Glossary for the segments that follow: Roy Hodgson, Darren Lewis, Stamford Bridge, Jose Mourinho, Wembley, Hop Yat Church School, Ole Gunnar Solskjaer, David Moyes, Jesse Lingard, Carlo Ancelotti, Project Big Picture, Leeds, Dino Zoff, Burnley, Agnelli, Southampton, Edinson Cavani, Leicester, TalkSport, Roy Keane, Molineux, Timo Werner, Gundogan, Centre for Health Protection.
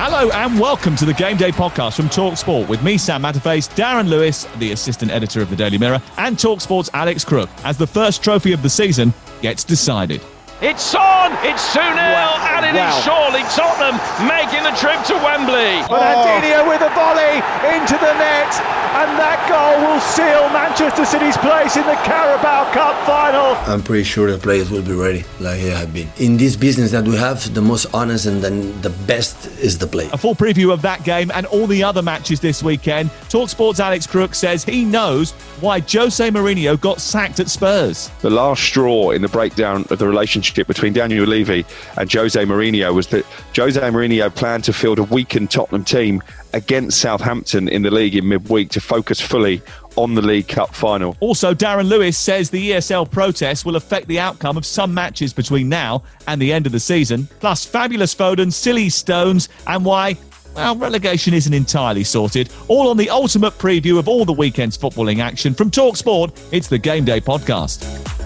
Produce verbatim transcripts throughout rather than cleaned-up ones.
Hello and welcome to the Game Day podcast from TalkSport with me, Sam Matterface, Darren Lewis, the assistant editor of the Daily Mirror, and TalkSport's Alex Crook, as the first trophy of the season gets decided. It's on! It's two nil, wow. and it wow. is surely Tottenham making the trip to Wembley. Oh. Fernandinho with a volley into the net, and that goal will seal Manchester City's place in the Carabao Cup final. I'm pretty sure the players will be ready, like they have been. In this business that we have, the most honest and then the best is the play. A full preview of that game and all the other matches this weekend. TalkSport's Alex Crook says he knows why Jose Mourinho got sacked at Spurs. The last straw in the breakdown of the relationship between Daniel Levy and Jose Mourinho was that Jose Mourinho planned to field a weakened Tottenham team against Southampton in the league in midweek to focus fully on the League Cup final. Also, Darren Lewis says the E S L protests will affect the outcome of some matches between now and the end of the season. Plus, fabulous Foden, silly Stones, and why, well, relegation isn't entirely sorted. All on the ultimate preview of all the weekend's footballing action from TalkSport. It's the Game Day podcast.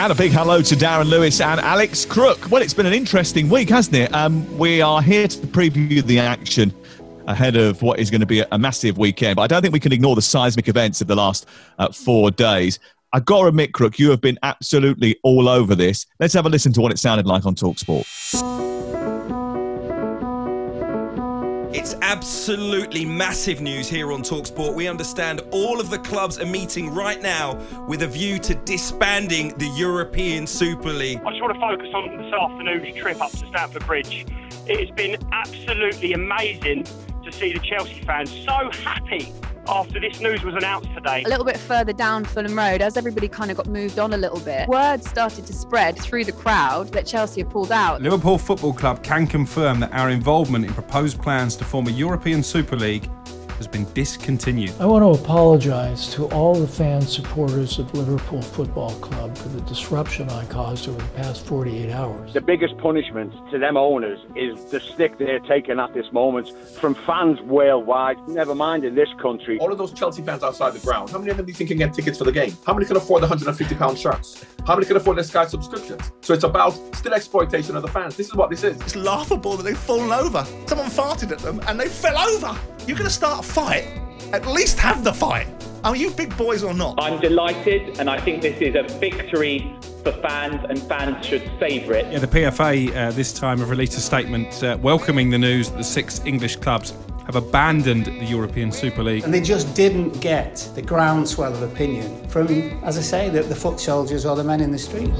And a big hello to Darren Lewis and Alex Crook. Well, it's been an interesting week, hasn't it? Um, we are here to preview the action ahead of what is going to be a massive weekend. But I don't think we can ignore the seismic events of the last uh, four days. I've got to admit, Crook, you have been absolutely all over this. Let's have a listen to what it sounded like on TalkSport. It's absolutely massive news here on TalkSport. We understand all of the clubs are meeting right now with a view to disbanding the European Super League. I just want to focus on this afternoon's trip up to Stamford Bridge. It has been absolutely amazing to see the Chelsea fans so happy after this news was announced today. A little bit further down Fulham Road, as everybody kind of got moved on a little bit, word started to spread through the crowd that Chelsea have pulled out. Liverpool Football Club can confirm that our involvement in proposed plans to form a European Super League has been discontinued. I want to apologise to all the fan supporters of Liverpool Football Club for the disruption I caused over the past forty-eight hours. The biggest punishment to them owners is the stick they're taking at this moment from fans worldwide, never mind in this country. All of those Chelsea fans outside the ground, how many of them do you think can get tickets for the game? How many can afford the one hundred fifty pound shirts? How many can afford their Sky subscriptions? So it's about still exploitation of the fans. This is what this is. It's laughable that they've fallen over. Someone farted at them and they fell over. You're going to start a fight? At least have the fight. Are you big boys or not? I'm delighted, and I think this is a victory for fans, and fans should savour it. Yeah, the P F A uh, this time have released a statement uh, welcoming the news that the six English clubs have abandoned the European Super League. And they just didn't get the groundswell of opinion from, as I say, the, the foot soldiers or the men in the street.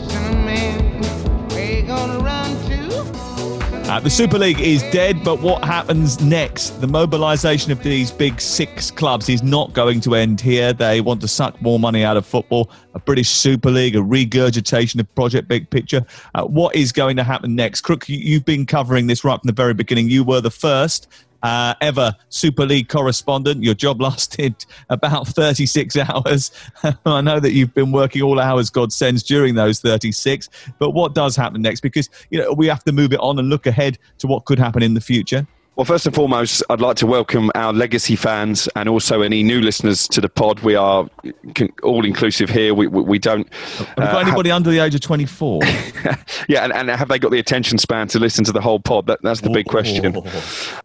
Uh, the Super League is dead, but what happens next? The mobilisation of these big six clubs is not going to end here. They want to suck more money out of football, a British Super League, a regurgitation of Project Big Picture. Uh, what is going to happen next? Crook, you've been covering this right from the very beginning. You were the first uh, ever Super League correspondent. Your job lasted about thirty-six hours. I know that you've been working all hours God sends during those thirty-six. But what does happen next? Because, you know, we have to move it on and look ahead to what could happen in the future. Well, first and foremost, I'd like to welcome our legacy fans and also any new listeners to the pod. We are all inclusive here. We we, we don't. Have we got uh, anybody have... under the age of twenty-four? Yeah, and, and have they got the attention span to listen to the whole pod? That, that's the big question.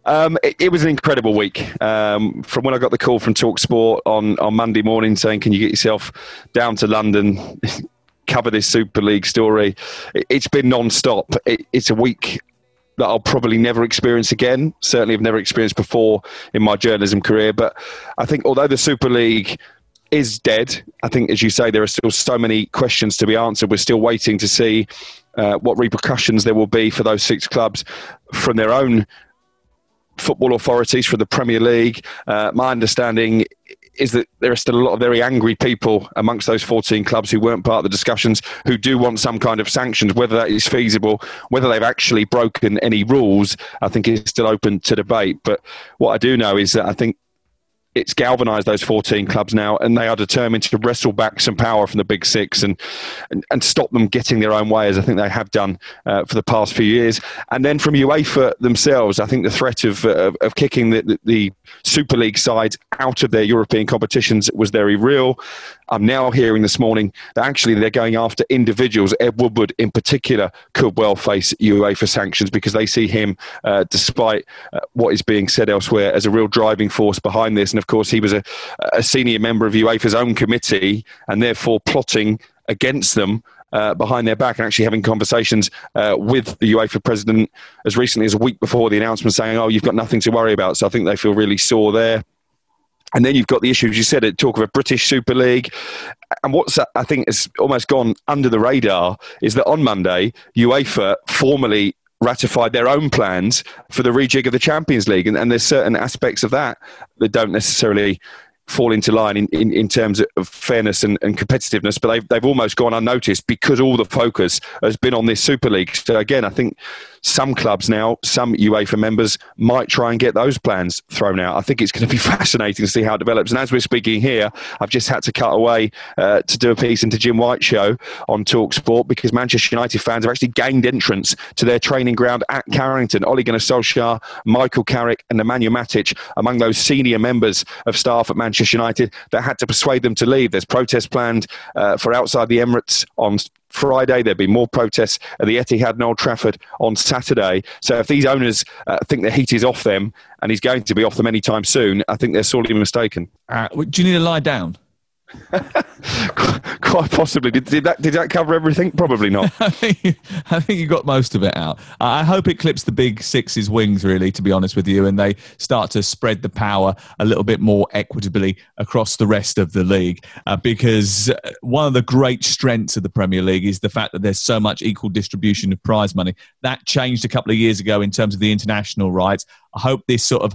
Um, it, it was an incredible week. Um, from when I got the call from TalkSport on, on Monday morning saying, can you get yourself down to London, cover this Super League story? It, it's been non-stop. It, it's a week that I'll probably never experience again. Certainly I've never experienced before in my journalism career. But I think although the Super League is dead, I think, as you say, there are still so many questions to be answered. We're still waiting to see uh, what repercussions there will be for those six clubs from their own football authorities, from the Premier League. Uh, my understanding is that there are still a lot of very angry people amongst those fourteen clubs who weren't part of the discussions, who do want some kind of sanctions. Whether that is feasible, whether they've actually broken any rules, I think is still open to debate. But what I do know is that I think it's galvanised those fourteen clubs now, and they are determined to wrestle back some power from the Big Six and and, and stop them getting their own way, as I think they have done uh, for the past few years. And then from UEFA themselves, I think the threat of uh, of kicking the, the, the Super League sides out of their European competitions was very real. I'm now hearing this morning that actually they're going after individuals. Ed Woodward, in particular, could well face UEFA sanctions because they see him, uh, despite uh, what is being said elsewhere, as a real driving force behind this. And of course, he was a, a senior member of UEFA's own committee and therefore plotting against them uh, behind their back, and actually having conversations uh, with the UEFA president as recently as a week before the announcement, saying, oh, you've got nothing to worry about. So I think they feel really sore there. And then you've got the issues, you said it, talk of a British Super League. And what's I think has almost gone under the radar is that on Monday, UEFA formally ratified their own plans for the rejig of the Champions League. And, and there's certain aspects of that that don't necessarily fall into line in, in, in terms of fairness and, and competitiveness, but they've, they've almost gone unnoticed because all the focus has been on this Super League. So again, I think some clubs now, some UEFA members might try and get those plans thrown out. I think it's going to be fascinating to see how it develops. And as we're speaking here, I've just had to cut away uh, to do a piece into Jim White's show on TalkSport because Manchester United fans have actually gained entrance to their training ground at Carrington. Ole Gunnar Solskjaer, Michael Carrick and Nemanja Matic, among those senior members of staff at Manchester Manchester United that had to persuade them to leave. There's protests planned uh, for outside the Emirates on Friday. There'll be more protests at the Etihad and Old Trafford on Saturday. So if these owners uh, think the heat is off them, and he's going to be off them anytime soon, I think they're sorely mistaken. Uh, do you need to lie down? Quite possibly. Did, did that did that cover everything? Probably not. I think you, I think you got most of it out. Uh, I hope it clips the Big Six's wings, really, to be honest with you, and they start to spread the power a little bit more equitably across the rest of the league. Uh, because one of the great strengths of the Premier League is the fact that there's so much equal distribution of prize money. That changed a couple of years ago in terms of the international rights. I hope this sort of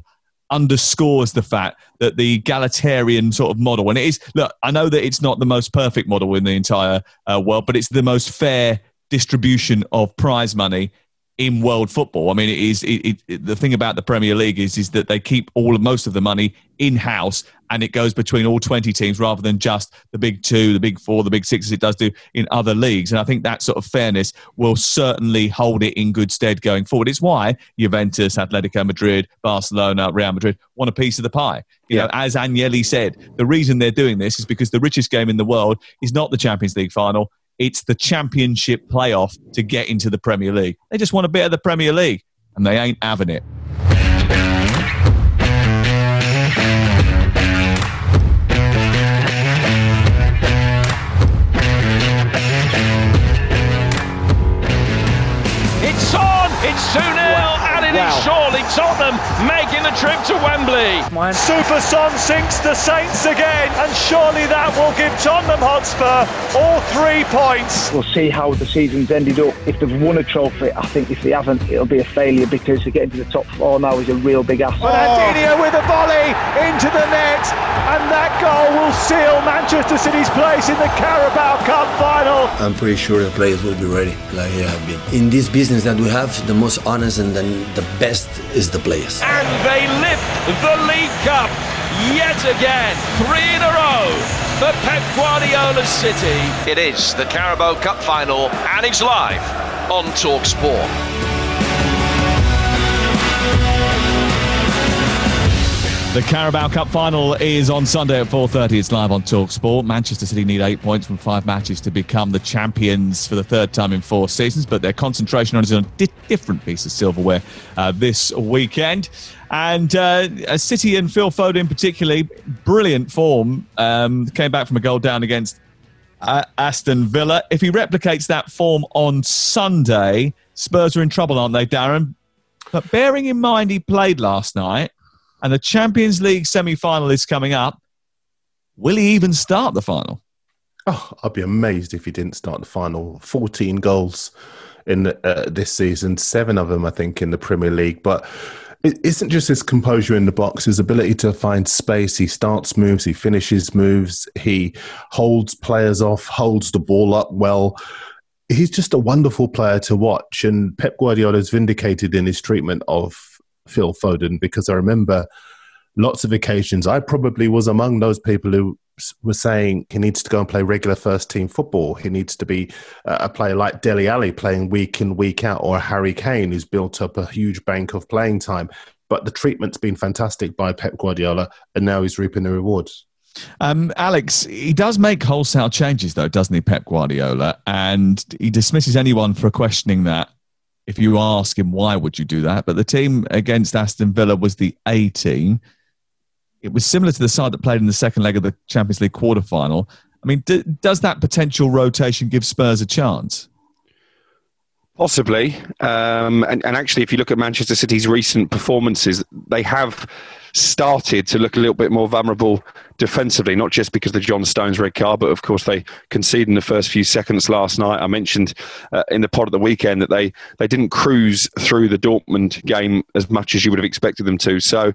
underscores the fact that the egalitarian sort of model, and it is, look, I know that it's not the most perfect model in the entire uh, world, but it's the most fair distribution of prize money in world football. I mean, it is it, it, it, the thing about the Premier League is is that they keep all of most of the money in-house, and it goes between all twenty teams rather than just the big two, the big four, the big six, as it does do in other leagues. And I think that sort of fairness will certainly hold it in good stead going forward. It's why Juventus, Atletico Madrid, Barcelona, Real Madrid want a piece of the pie. You yeah. know, as Agnelli said, the reason they're doing this is because the richest game in the world is not the Champions League final. It's the championship playoff to get into the Premier League. They just want a bit of the Premier League, and they ain't having it. It's on! It's two nil, wow. And it wow. is surely Tottenham making the trip to Wembley. Mine. Super Son sinks the Saints again, and surely that will give Tottenham Hotspur all three points. We'll see how the season's ended up. If they've won a trophy, I think if they haven't, it'll be a failure because to get into the top four now is a real big ask. Fernandinho oh. with a volley into the net, and that goal will seal Manchester City's place in the Carabao Cup final. I'm pretty sure the players will be ready, like they have been. In this business that we have, the most honest and the, the best is the players. And they lift the League Cup yet again. Three in a row for Pep Guardiola City. It is the Carabao Cup final and it's live on TalkSport. The Carabao Cup final is on Sunday at four thirty. It's live on TalkSport. Manchester City need eight points from five matches to become the champions for the third time in four seasons, but their concentration is on a di- different piece of silverware uh, this weekend. And uh, City and Phil Foden particularly, brilliant form, um, came back from a goal down against uh, Aston Villa. If he replicates that form on Sunday, Spurs are in trouble, aren't they, Darren? But bearing in mind he played last night, and the Champions League semi-final is coming up. Will he even start the final? Oh, I'd be amazed if he didn't start the final. fourteen goals in uh, this season, seven of them, I think, in the Premier League. But it isn't just his composure in the box, his ability to find space. He starts moves, he finishes moves, he holds players off, holds the ball up well. He's just a wonderful player to watch. And Pep Guardiola is vindicated in his treatment of Phil Foden, because I remember lots of occasions I probably was among those people who were saying he needs to go and play regular first team football. He needs to be a player like Dele Alli, playing week in, week out, or Harry Kane, who's built up a huge bank of playing time. But the treatment's been fantastic by Pep Guardiola, and now he's reaping the rewards. Um, Alex, he does make wholesale changes though, doesn't he, Pep Guardiola? And he dismisses anyone for questioning that. If you ask him, why would you do that? But the team against Aston Villa was the A team. It was similar to the side that played in the second leg of the Champions League quarterfinal. I mean, d- does that potential rotation give Spurs a chance? Possibly. Um, and, and actually, if you look at Manchester City's recent performances, they have started to look a little bit more vulnerable defensively, not just because of the John Stones red card, but of course they conceded in the first few seconds last night. I mentioned uh, in the pod at the weekend that they, they didn't cruise through the Dortmund game as much as you would have expected them to. So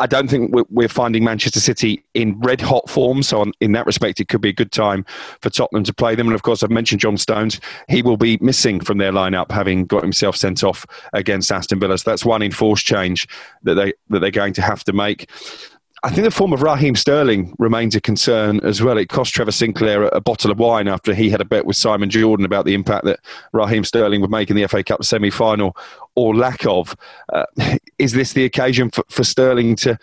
I don't think we're finding Manchester City in red hot form. So in that respect, it could be a good time for Tottenham to play them. And of course, I've mentioned John Stones. He will be missing from their lineup, having got himself sent off against Aston Villa. So that's one enforced change that they that they're going to have to make. I think the form of Raheem Sterling remains a concern as well. It cost Trevor Sinclair a, a bottle of wine after he had a bet with Simon Jordan about the impact that Raheem Sterling would make in the F A Cup semi-final, or lack of. Uh, is this the occasion for, for Sterling to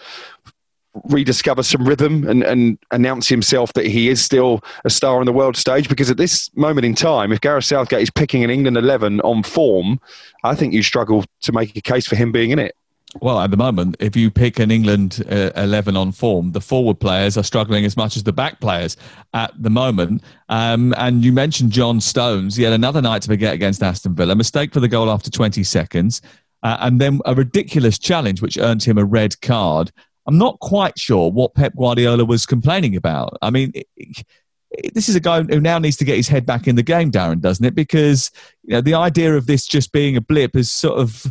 rediscover some rhythm and, and announce himself that he is still a star on the world stage? Because at this moment in time, if Gareth Southgate is picking an England eleven on form, I think you struggle to make a case for him being in it. Well, at the moment, if you pick an England uh, eleven on form, the forward players are struggling as much as the back players at the moment. Um, and you mentioned John Stones. He had another night to forget against Aston Villa. A mistake for the goal after twenty seconds. Uh, and then a ridiculous challenge, which earned him a red card. I'm not quite sure what Pep Guardiola was complaining about. I mean, it, it, this is a guy who now needs to get his head back in the game, Darren, doesn't it? Because you know the idea of this just being a blip has sort of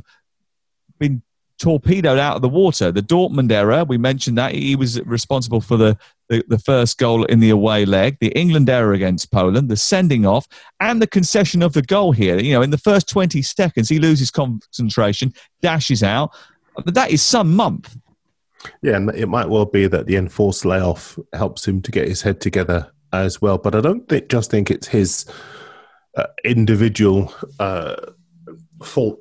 been torpedoed out of the water. The Dortmund era, we mentioned that. He was responsible for the, the, the first goal in the away leg. The England era against Poland, the sending off and the concession of the goal here. You know, in the first twenty seconds, he loses concentration, dashes out. But that is some month. Yeah, and it might well be that the enforced layoff helps him to get his head together as well. But I don't think, just think it's his uh, individual uh, fault.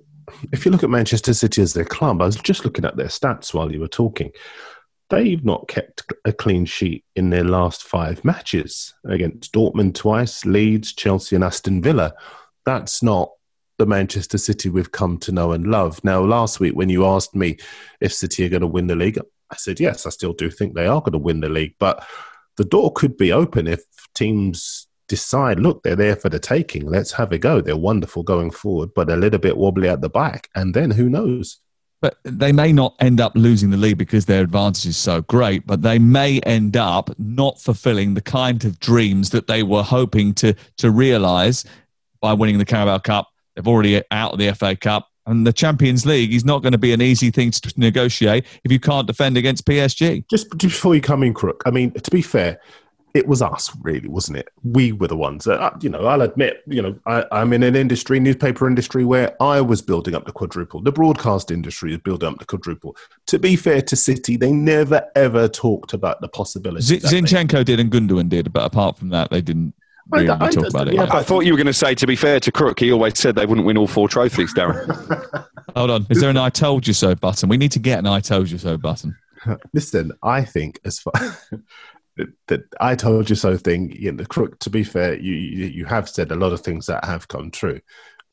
If you look at Manchester City as their club, I was just looking at their stats while you were talking. They've not kept a clean sheet in their last five matches, against Dortmund twice, Leeds, Chelsea and Aston Villa. That's not the Manchester City we've come to know and love. Now, last week when you asked me if City are going to win the league, I said, yes, I still do think they are going to win the league. But the door could be open if teams decide, look, they're there for the taking. Let's have a go. They're wonderful going forward, but a little bit wobbly at the back. And then who knows? But they may not end up losing the league because their advantage is so great, but they may end up not fulfilling the kind of dreams that they were hoping to, to realise by winning the Carabao Cup. They've already out of the F A Cup. And the Champions League is not going to be an easy thing to negotiate if you can't defend against P S G. Just before you come in, Crook, I mean, to be fair, it was us, really, wasn't it? We were the ones. Uh, you know, I'll admit, you know, I, I'm in an industry, newspaper industry, where I was building up the quadruple. The broadcast industry is building up the quadruple. To be fair to City, they never, ever talked about the possibility. Z- Zinchenko did and Gundogan did, but apart from that, they didn't really I, I talk about it. Yeah, I thought you were going to say, to be fair to Crook, he always said they wouldn't win all four trophies, Darren. Hold on. Is there an I told you so button? We need to get an I told you so button. Listen, I think as far that I told you so thing, you know, Crook, to be fair, you, you you have said a lot of things that have come true.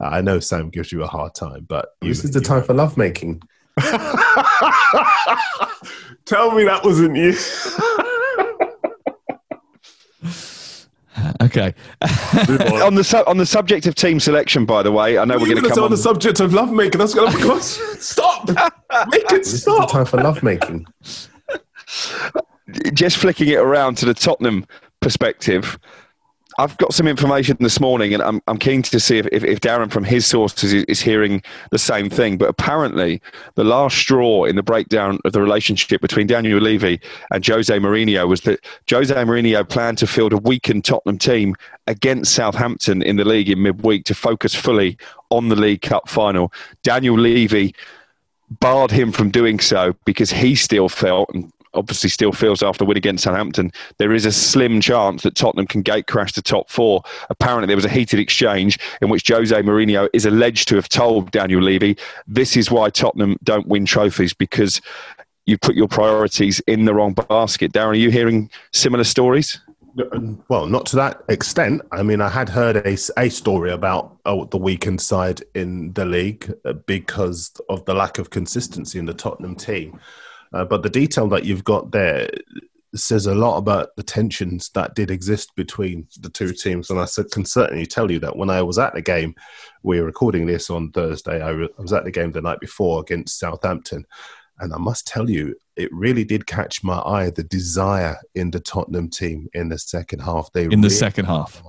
Uh, I know Sam gives you a hard time, but... You, this is the time for lovemaking. Tell me that wasn't you. Okay. on the su- on the subject of team selection, by the way, I know we're going to come on the subject of lovemaking. That's going to stop. Make it stop. This is the time for lovemaking. Just flicking it around to the Tottenham perspective. I've got some information this morning, and I'm I'm keen to see if, if, if Darren from his sources is, is hearing the same thing. But apparently, the last straw in the breakdown of the relationship between Daniel Levy and Jose Mourinho was that Jose Mourinho planned to field a weakened Tottenham team against Southampton in the league in midweek to focus fully on the League Cup final. Daniel Levy barred him from doing so because he still felt... and obviously still feels after the win against Southampton, there is a slim chance that Tottenham can gatecrash the top four. Apparently, there was a heated exchange in which Jose Mourinho is alleged to have told Daniel Levy, this is why Tottenham don't win trophies, because you put your priorities in the wrong basket. Darren, are you hearing similar stories? Well, not to that extent. I mean, I had heard a, a story about oh, the weakened side in the league because of the lack of consistency in the Tottenham team. Uh, but the detail that you've got there says a lot about the tensions that did exist between the two teams. And I can certainly tell you that when I was at the game, we're recording this on Thursday, I, re- I was at the game the night before against Southampton. And I must tell you, it really did catch my eye, the desire in the Tottenham team in the second half. They in really- the second half.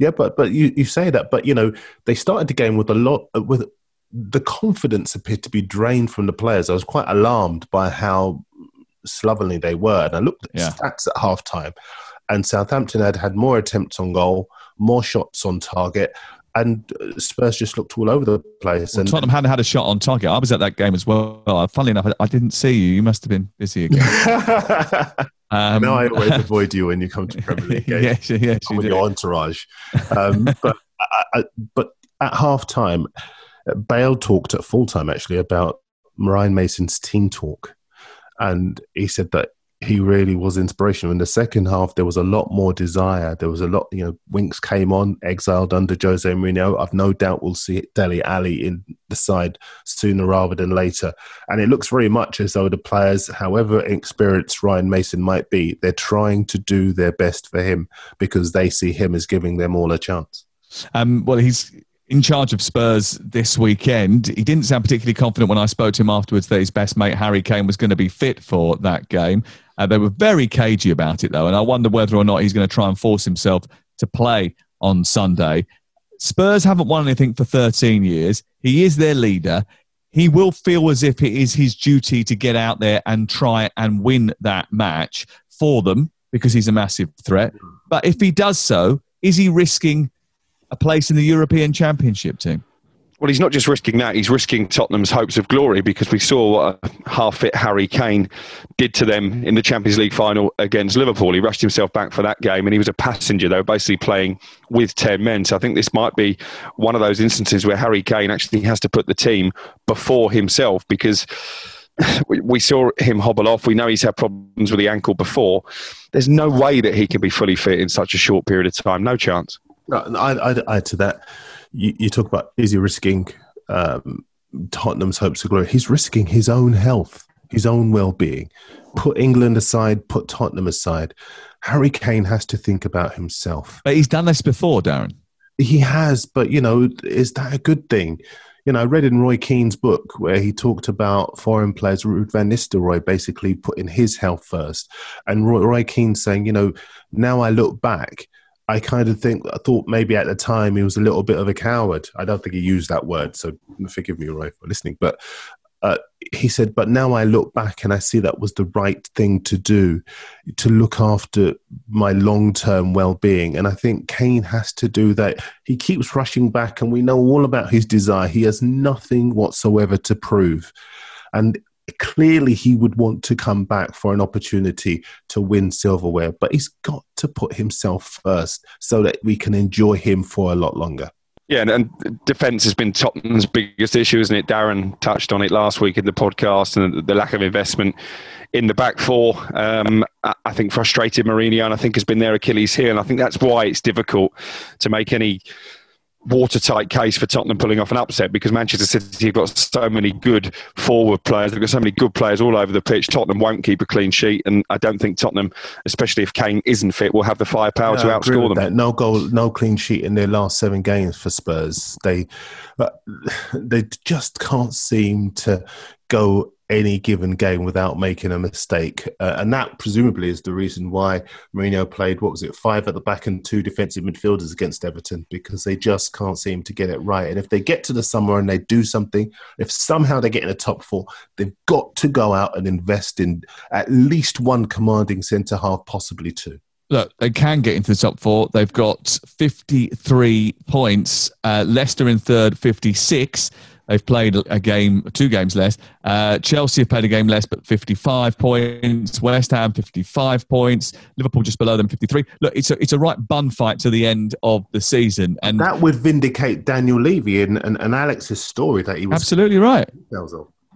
Yeah, but but you, you say that. But, you know, they started the game with a lot... with. The confidence appeared to be drained from the players. I was quite alarmed by how slovenly they were. And I looked at yeah. stats at halftime, and Southampton had had more attempts on goal, more shots on target, and Spurs just looked all over the place. Well, and Tottenham hadn't had a shot on target. I was at that game as well. Funnily enough, I didn't see you. You must have been busy again. um, now I always avoid you when you come to Premier League games. Yes, yes, you with do. Your entourage. Um, but, I, but at halftime... Bale talked at full-time, actually, about Ryan Mason's team talk. And he said that he really was inspirational. In the second half, there was a lot more desire. There was a lot, you know, Winks came on, exiled under Jose Mourinho. I've no doubt we'll see Dele Alli in the side sooner rather than later. And it looks very much as though the players, however experienced Ryan Mason might be, they're trying to do their best for him because they see him as giving them all a chance. Um, well, he's... in charge of Spurs this weekend. He didn't sound particularly confident when I spoke to him afterwards that his best mate Harry Kane was going to be fit for that game. Uh, they were very cagey about it though, and I wonder whether or not he's going to try and force himself to play on Sunday. Spurs haven't won anything for thirteen years. He is their leader. He will feel as if it is his duty to get out there and try and win that match for them because he's a massive threat. But if he does so, is he risking a place in the European Championship team? Well, he's not just risking that. He's risking Tottenham's hopes of glory because we saw what a half-fit Harry Kane did to them in the Champions League final against Liverpool. He rushed himself back for that game and he was a passenger. They were basically playing with ten men. So I think this might be one of those instances where Harry Kane actually has to put the team before himself because we saw him hobble off. We know he's had problems with the ankle before. There's no way that he can be fully fit in such a short period of time. No chance. I, I, I to that, you, you talk about is he risking um, Tottenham's hopes of glory? He's risking his own health, his own well-being. Put England aside, put Tottenham aside. Harry Kane has to think about himself. But he's done this before, Darren. He has, but you know, is that a good thing? You know, I read in Roy Keane's book where he talked about foreign players, Ruud van Nistelrooy basically putting his health first, and Roy, Roy Keane saying, you know, now I look back. I kind of think, I thought maybe at the time he was a little bit of a coward. I don't think he used that word, so forgive me, Roy, for listening. But uh, he said, but now I look back and I see that was the right thing to do, to look after my long-term well-being. And I think Kane has to do that. He keeps rushing back and we know all about his desire. He has nothing whatsoever to prove. And clearly he would want to come back for an opportunity to win silverware, but he's got to put himself first so that we can enjoy him for a lot longer. Yeah, and, and defence has been Tottenham's biggest issue, isn't it? Darren touched on it last week in the podcast, and the lack of investment in the back four, um, I think, frustrated Mourinho, and I think has been their Achilles heel. And I think that's why it's difficult to make any watertight case for Tottenham pulling off an upset, because Manchester City have got so many good forward players. They've got so many good players all over the pitch. Tottenham won't keep a clean sheet, and I don't think Tottenham, especially if Kane isn't fit, will have the firepower yeah, to outscore them. No goal, no clean sheet in their last seven games for Spurs. They, uh, they just can't seem to go any given game without making a mistake. Uh, and that presumably is the reason why Mourinho played, what was it, five at the back and two defensive midfielders against Everton, because they just can't seem to get it right. And if they get to the summer and they do something, if somehow they get in the top four, they've got to go out and invest in at least one commanding centre-half, possibly two. Look, they can get into the top four. They've got fifty-three points. Uh, Leicester in third, fifty-six. They've played a game, two games less. Uh, Chelsea have played a game less, but fifty-five points. West Ham, fifty-five points. Liverpool just below them, fifty-three. Look, it's a, it's a right bun fight to the end of the season. And that would vindicate Daniel Levy and, and, and Alex's story that he was... Absolutely right.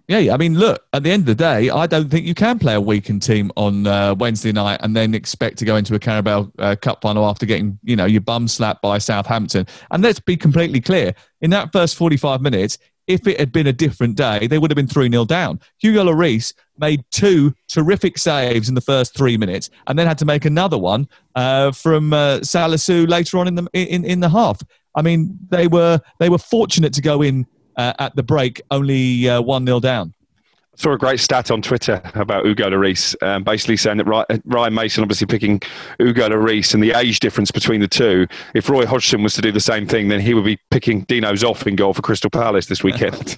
Yeah, I mean, look, at the end of the day, I don't think you can play a weekend team on uh, Wednesday night and then expect to go into a Carabao uh, Cup final after getting, you know, your bum slapped by Southampton. And let's be completely clear, in that first forty-five minutes... If it had been a different day, they would have been three nil down. Hugo Lloris made two terrific saves in the first three minutes and then had to make another one uh, from uh, Salisu later on in the, in, in the half. I mean, they were they were fortunate to go in uh, at the break only uh, one nil down. I saw a great stat on Twitter about Hugo Lloris, um, basically saying that Ryan Mason obviously picking Hugo Lloris and the age difference between the two. If Roy Hodgson was to do the same thing, then he would be picking Dino Zoff in goal for Crystal Palace this weekend.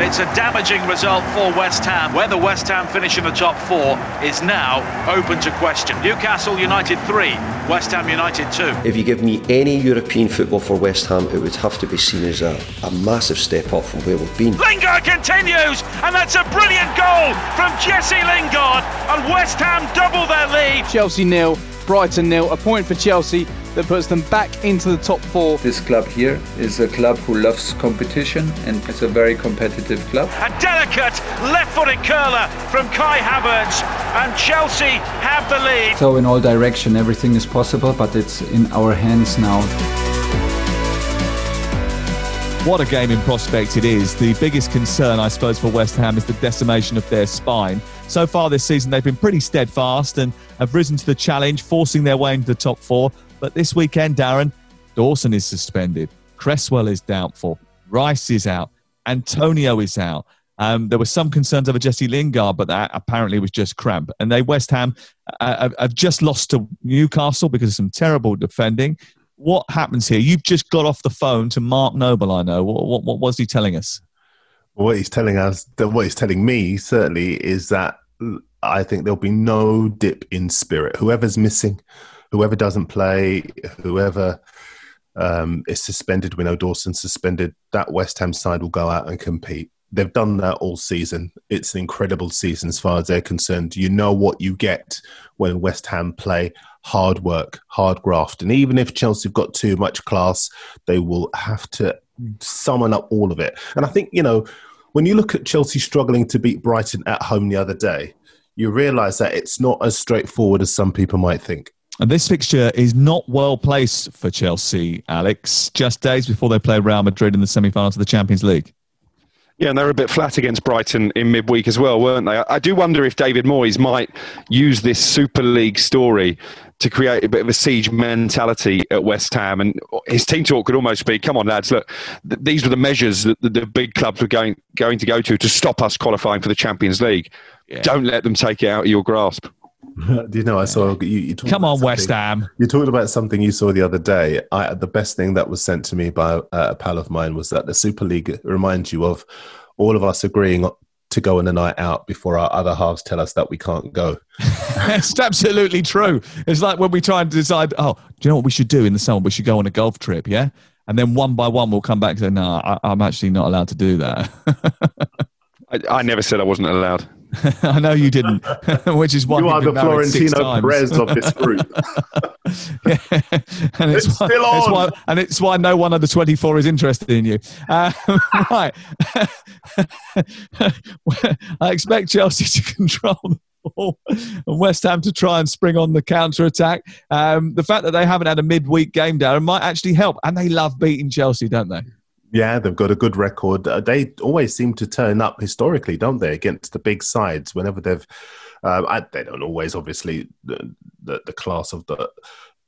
It's a damaging result for West Ham. Whether West Ham finish in the top four is now open to question. Newcastle United three, West Ham United two. If you give me any European football for West Ham, it would have to be seen as a, a massive step up from where we've been. Lingard continues, and that's a brilliant goal from Jesse Lingard, and West Ham double their lead. Chelsea nil, Brighton nil, a point for Chelsea that puts them back into the top four. This club here is a club who loves competition, and it's a very competitive club. A delicate left-footed curler from Kai Havertz, and Chelsea have the lead. So in all direction, everything is possible, but it's in our hands now. What a game in prospect it is. The biggest concern, I suppose, for West Ham is the decimation of their spine. So far this season, they've been pretty steadfast and have risen to the challenge, forcing their way into the top four. But this weekend, Darren, Dawson is suspended. Cresswell is doubtful. Rice is out. Antonio is out. Um, there were some concerns over Jesse Lingard, but that apparently was just cramp. And they, West Ham, uh, have just lost to Newcastle because of some terrible defending. What happens here? You've just got off the phone to Mark Noble, I know. What, what, what was he telling us? What he's telling us, what he's telling me, certainly, is that I think there'll be no dip in spirit. Whoever's missing... Whoever doesn't play, whoever um, is suspended, we know Dawson's suspended, that West Ham side will go out and compete. They've done that all season. It's an incredible season as far as they're concerned. You know what you get when West Ham play hard work, hard graft. And even if Chelsea have got too much class, they will have to summon up all of it. And I think, you know, when you look at Chelsea struggling to beat Brighton at home the other day, you realise that it's not as straightforward as some people might think. And this fixture is not well placed for Chelsea, Alex, just days before they play Real Madrid in the semi-finals of the Champions League. Yeah, and they were a bit flat against Brighton in midweek as well, weren't they? I do wonder if David Moyes might use this Super League story to create a bit of a siege mentality at West Ham. And his team talk could almost be, come on, lads, look, th- these were the measures that the, the big clubs were going, going to go to to stop us qualifying for the Champions League. Yeah. Don't let them take it out of your grasp. Do you know, I saw you, you come on, West Ham. You talked about something you saw the other day. I, the best thing that was sent to me by a pal of mine was that the Super League reminds you of all of us agreeing to go on a night out before our other halves tell us that we can't go. It's absolutely true. It's like when we try and decide, oh, do you know what we should do in the summer? We should go on a golf trip, yeah? And then one by one, we'll come back and say, no, I, I'm actually not allowed to do that. I, I never said I wasn't allowed. I know you didn't, which is why you are the Florentino Perez of this group. Yeah. and it's, it's why, still on, it's why, and it's why no one under twenty-four is interested in you. Uh, right, I expect Chelsea to control the ball and West Ham to try and spring on the counter attack. Um, the fact that they haven't had a midweek game down might actually help, and they love beating Chelsea, don't they? Yeah, they've got a good record. Uh, they always seem to turn up historically, don't they, against the big sides whenever they've... Um, I, they don't always, obviously. The, the, the class of the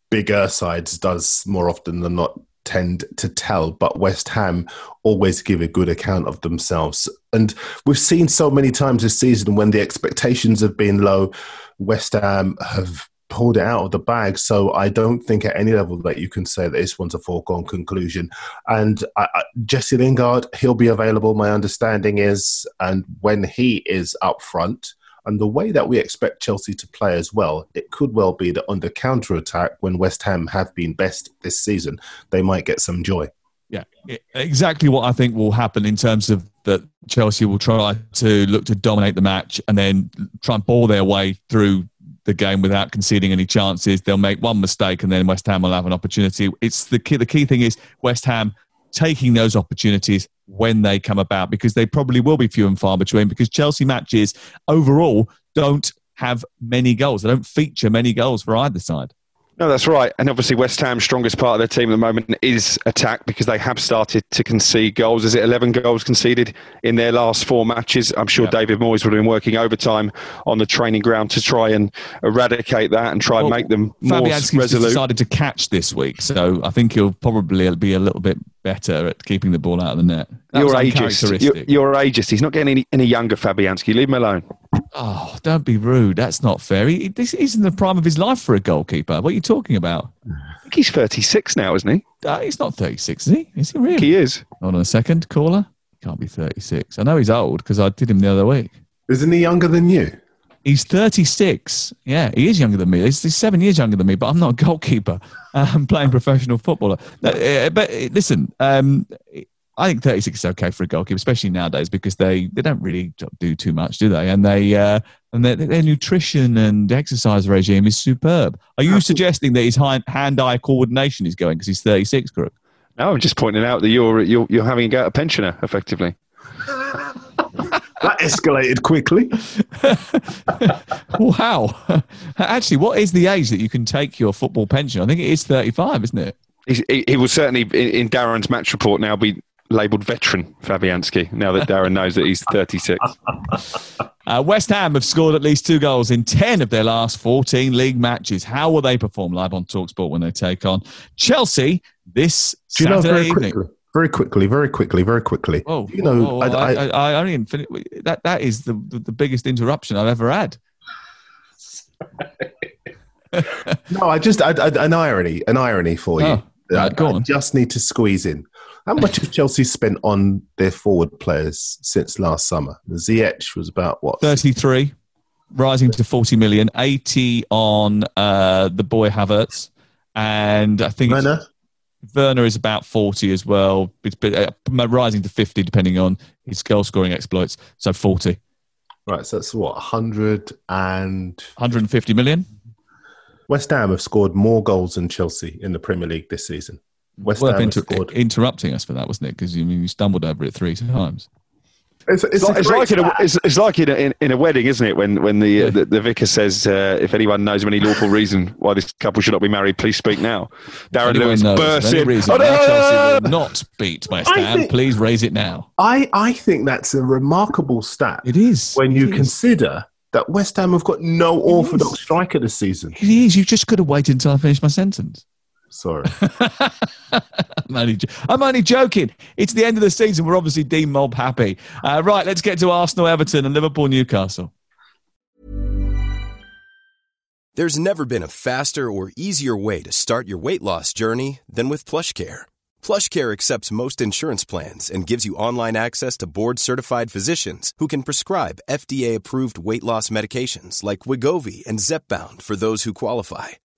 bigger sides does more often than not tend to tell, but West Ham always give a good account of themselves. And we've seen so many times this season when the expectations have been low, West Ham have pulled it out of the bag. So I don't think at any level that you can say that this one's a foregone conclusion. And I, I, Jesse Lingard, he'll be available, my understanding is, and when he is up front, and the way that we expect Chelsea to play as well, it could well be that under counter-attack, when West Ham have been best this season, they might get some joy. Yeah, exactly what I think will happen in terms of that Chelsea will try to look to dominate the match and then try and ball their way through the game without conceding any chances. They'll make one mistake and then West Ham will have an opportunity. It's the key, the key thing is West Ham taking those opportunities when they come about, because they probably will be few and far between, because Chelsea matches overall don't have many goals. They don't feature many goals for either side. No, that's right. And obviously West Ham's strongest part of their team at the moment is attack, because they have started to concede goals. Is it eleven goals conceded in their last four matches? I'm sure yeah. David Moyes would have been working overtime on the training ground to try and eradicate that and try well, and make them more Fabianski's resolute. Decided to catch this week, so I think he'll probably be a little bit better at keeping the ball out of the net. That you're ageist. You're, you're ageist. He's not getting any, any younger, Fabianski. Leave him alone. Oh, don't be rude. That's not fair. He, this isn't the prime of his life for a goalkeeper. What are you talking about? I think he's thirty-six now, isn't he? Uh, he's not thirty-six, is he? Is he really? He is. Hold on a second, caller. Can't be thirty-six. I know he's old because I did him the other week. Isn't he younger than you? He's thirty-six. Yeah, he is younger than me. He's, he's seven years younger than me, but I'm not a goalkeeper. I'm playing professional footballer. No, but listen... Um, I think thirty-six is okay for a goalkeeper, especially nowadays, because they, they don't really do too much, do they? And they uh, and their, their nutrition and exercise regime is superb. Are you suggesting that his hand-eye coordination is going because he's thirty-six, Crook? No, I'm just pointing out that you're you're, you're having a go at a pensioner, effectively. That escalated quickly. Wow. Actually, what is the age that you can take your football pension? I think it is thirty-five, isn't it? He, he will certainly, in Darren's match report now, be labelled veteran Fabianski, now that Darren knows that he's thirty-six. uh, West Ham have scored at least two goals in ten of their last fourteen league matches. How will they perform live on TalkSport when they take on Chelsea this Do you Saturday know, very evening? Quickly, very quickly, very quickly, very quickly. Oh, you know, whoa, whoa, I, I, I, I only that that is the, the the biggest interruption I've ever had. No, I just I, I, an irony, an irony for you. Oh. I, I just need to squeeze in. How much have Chelsea spent on their forward players since last summer? The Ziyech was about, what? thirty-three, rising to forty million. eighty on uh, the boy Havertz. And I think Werner? Werner is about forty as well. It's been, uh, rising to fifty, depending on his goal-scoring exploits. So forty. Right, so that's what, one hundred and... one hundred fifty million. West Ham have scored more goals than Chelsea in the Premier League this season. West Ham inter- scored... interrupting us for that, wasn't it? Because you, you stumbled over it three times. It's, it's, it's, it's like, in a, it's, it's like in, a, in, in a wedding, isn't it? When when the yeah. uh, the, the vicar says, uh, if anyone knows of any lawful reason why this couple should not be married, please speak now. Darren Lewis bursts in. Reason oh, no, no, Chelsea will not beat West Ham. Think, please raise it now. I, I think that's a remarkable stat. It is. When it you is. consider... that West Ham have got no orthodox striker this season. It is. You just could have waited until I finished my sentence. Sorry. I'm, only jo- I'm only joking. It's the end of the season. We're obviously Dean Mob happy. Uh, right, let's get to Arsenal, Everton and Liverpool, Newcastle. There's never been a faster or easier way to start your weight loss journey than with PlushCare. PlushCare accepts most insurance plans and gives you online access to board-certified physicians who can prescribe F D A-approved weight loss medications like Wegovy and Zepbound for those who qualify.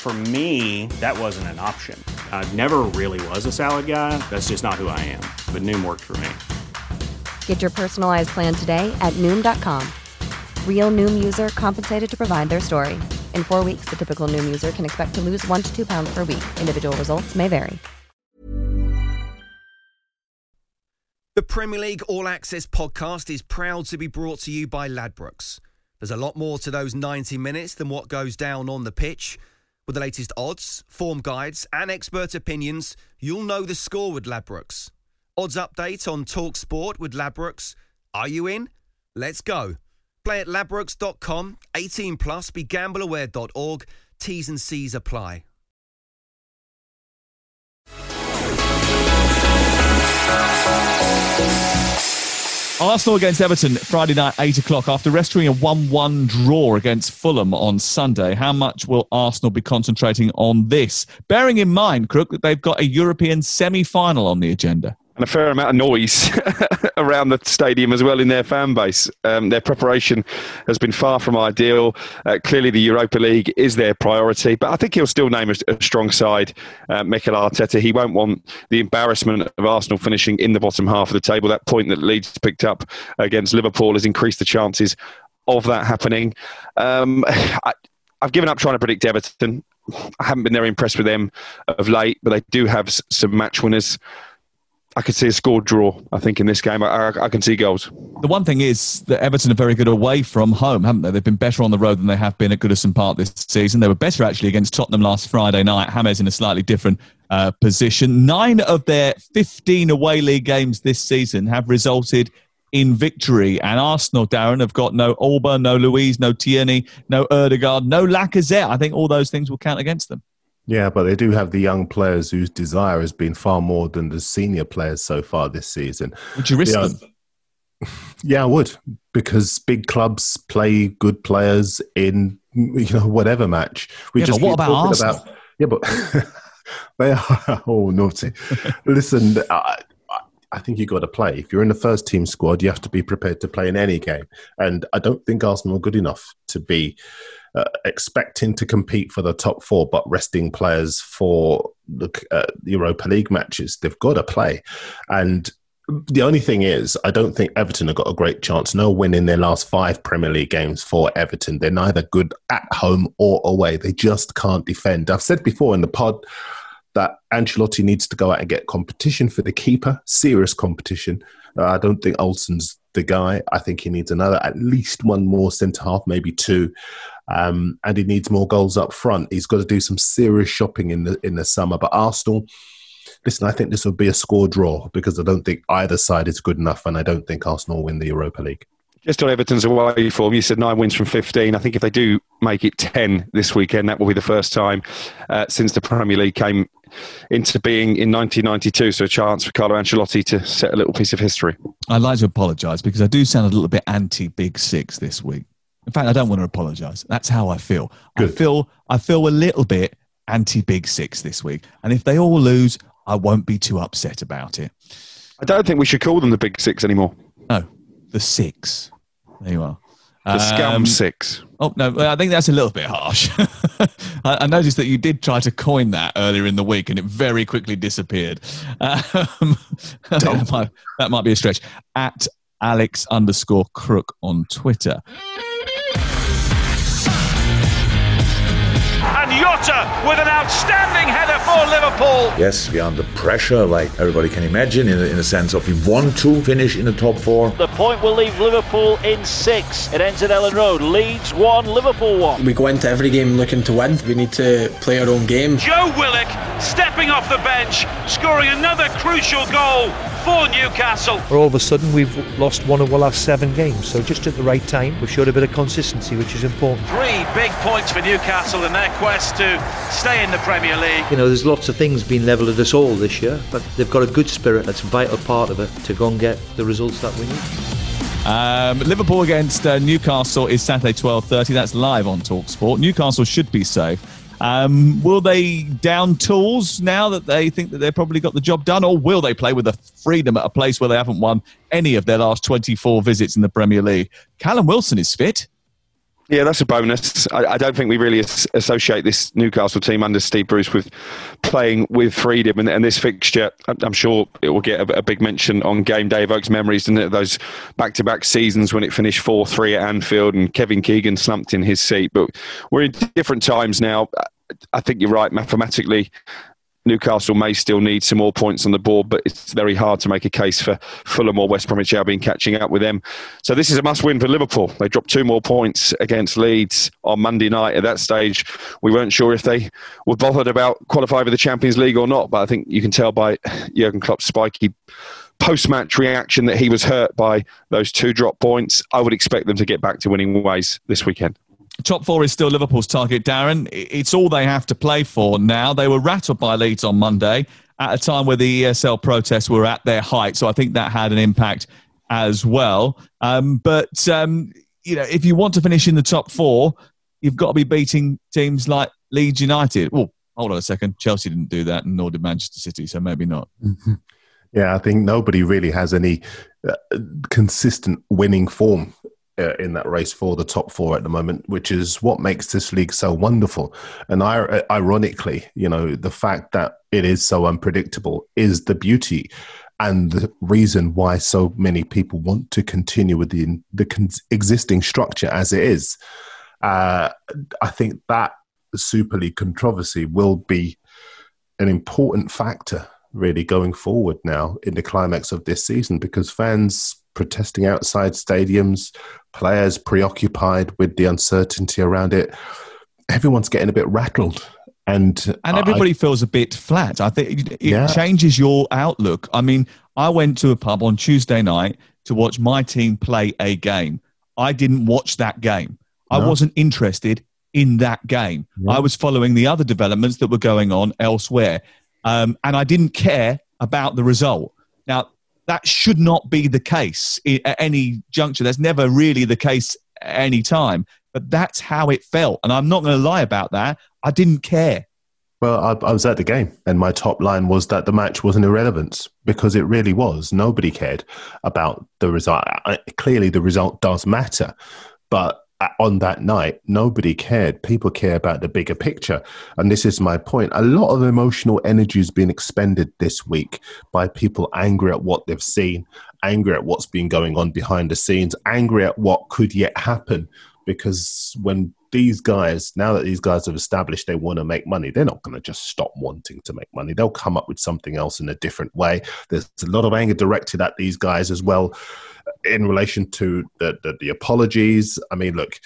For me, that wasn't an option. I never really was a salad guy. That's just not who I am. But Noom worked for me. Get your personalized plan today at Noom dot com. Real Noom user compensated to provide their story. In four weeks, the typical Noom user can expect to lose one to two pounds per week. Individual results may vary. The Premier League All Access podcast is proud to be brought to you by Ladbrokes. There's a lot more to those ninety minutes than what goes down on the pitch. With the latest odds, form guides and expert opinions, you'll know the score with Ladbrokes. Odds update on TalkSport with Ladbrokes. Are you in? Let's go. Play at ladbrokes dot com, eighteen plus, be gamble aware dot org. T's and C's apply. Arsenal against Everton Friday night, eight o'clock, after rescuing a one one draw against Fulham on Sunday. How much will Arsenal be concentrating on this? Bearing in mind, Crook, that they've got a European semi-final on the agenda. And a fair amount of noise around the stadium as well in their fan base. Um, their preparation has been far from ideal. Uh, clearly, the Europa League is their priority, but I think he'll still name a, a strong side, uh, Mikel Arteta. He won't want the embarrassment of Arsenal finishing in the bottom half of the table. That point that Leeds picked up against Liverpool has increased the chances of that happening. Um, I, I've given up trying to predict Everton. I haven't been very impressed with them of late, but they do have s- some match winners. I could see a score draw, I think, in this game. I, I, I can see goals. The one thing is that Everton are very good away from home, haven't they? They've been better on the road than they have been at Goodison Park this season. They were better, actually, against Tottenham last Friday night. James in a slightly different uh, position. Nine of their fifteen away league games this season have resulted in victory. And Arsenal, Darren, have got no Alba, no Louise, no Tierney, no Ødegaard, no Lacazette. I think all those things will count against them. Yeah, but they do have the young players whose desire has been far more than the senior players so far this season. Would you risk yeah. them? Yeah, I would, because big clubs play good players in, you know, whatever match. We yeah, just but what about Arsenal? About, yeah, but they are oh naughty. Listen, I, I think you got to play. If you're in the first team squad, you have to be prepared to play in any game, and I don't think Arsenal are good enough to be. Uh, expecting to compete for the top four, but resting players for the uh, Europa League matches. They've got to play. And the only thing is, I don't think Everton have got a great chance. No win in their last five Premier League games for Everton. They're neither good at home or away. They just can't defend. I've said before in the pod that Ancelotti needs to go out and get competition for the keeper, serious competition. Uh, I don't think Olsen's the guy. I think he needs another, at least one more centre-half, maybe two. Um, and he needs more goals up front. He's got to do some serious shopping in the in the summer. But Arsenal, listen, I think this will be a score draw because I don't think either side is good enough, and I don't think Arsenal will win the Europa League. Just on Everton's away form, you said nine wins from fifteen. I think if they do make it ten this weekend, that will be the first time uh, since the Premier League came into being in nineteen ninety-two. So a chance for Carlo Ancelotti to set a little piece of history. I'd like to apologise because I do sound a little bit anti-Big Six this week. In fact, I don't want to apologise. That's how I feel. Good. I feel I feel a little bit anti-Big Six this week. And if they all lose, I won't be too upset about it. I don't think we should call them the Big Six anymore. No, the Six. There you are. The um, Scum Six. Oh, no, I think that's a little bit harsh. I, I noticed that you did try to coin that earlier in the week and it very quickly disappeared. Um, that, might, that might be a stretch. At Alex underscore Crook on Twitter. With an outstanding header for Liverpool. Yes, we are under pressure, like everybody can imagine, in a, in a sense of we want to finish in the top four. The point will leave Liverpool in six. It ends at Ellen Road. Leeds one, Liverpool one. We go into every game looking to win. We need to play our own game. Joe Willock stepping off the bench, scoring another crucial goal for Newcastle. All of a sudden, we've lost one of our last seven games. So just at the right time, we've showed a bit of consistency, which is important. Three big points for Newcastle in their quest to stay in the Premier League. You know, there's lots of things being levelled at us all this year, but they've got a good spirit. That's a vital part of it to go and get the results that we need. Um, Liverpool against uh, Newcastle is Saturday twelve thirty. That's live on TalkSport. Newcastle should be safe. Um, will they down tools now that they think that they've probably got the job done, or will they play with the freedom at a place where they haven't won any of their last twenty-four visits in the Premier League? Callum Wilson is fit. Yeah, that's a bonus. I, I don't think we really as- associate this Newcastle team under Steve Bruce with playing with freedom. And, and this fixture, I'm, I'm sure it will get a, a big mention on game day, evokes memories, doesn't it? Those back-to-back seasons when it finished four three at Anfield and Kevin Keegan slumped in his seat. But we're in different times now. I think you're right, mathematically. Newcastle may still need some more points on the board, but it's very hard to make a case for Fulham or West Bromwich Albion catching up with them. So this is a must-win for Liverpool. They dropped two more points against Leeds on Monday night. At that stage, we weren't sure if they were bothered about qualifying for the Champions League or not, but I think you can tell by Jurgen Klopp's spiky post-match reaction that he was hurt by those two drop points. I would expect them to get back to winning ways this weekend. Top four is still Liverpool's target, Darren. It's all they have to play for now. They were rattled by Leeds on Monday at a time where the E S L protests were at their height, so I think that had an impact as well. Um, but, um, you know, if you want to finish in the top four, you've got to be beating teams like Leeds United. Oh, hold on a second. Chelsea didn't do that, and nor did Manchester City, so maybe not. Mm-hmm. Yeah, I think nobody really has any uh, consistent winning form in that race for the top four at the moment, which is what makes this league so wonderful. And I, ironically, you know, the fact that it is so unpredictable is the beauty and the reason why so many people want to continue with the, the existing structure as it is. Uh, I think that Super League controversy will be an important factor really going forward now in the climax of this season, because fans protesting outside stadiums, players preoccupied with the uncertainty around it. Everyone's getting a bit rattled. And and everybody I, feels a bit flat. I think it, it yeah. changes your outlook. I mean, I went to a pub on Tuesday night to watch my team play a game. I didn't watch that game. No. I wasn't interested in that game. Yeah. I was following the other developments that were going on elsewhere. Um, and I didn't care about the result. Now, that should not be the case at any juncture. That's never really the case at any time. But that's how it felt. And I'm not going to lie about that. I didn't care. Well, I, I was at the game, and my top line was that the match was an irrelevance, because it really was. Nobody cared about the result. I, clearly, the result does matter. But on that night, nobody cared. People care about the bigger picture. And this is my point. A lot of emotional energy has been expended this week by people angry at what they've seen, angry at what's been going on behind the scenes, angry at what could yet happen. Because when these guys, now that these guys have established they want to make money, they're not going to just stop wanting to make money. They'll come up with something else in a different way. There's a lot of anger directed at these guys as well in relation to the, the, the apologies. I mean, look,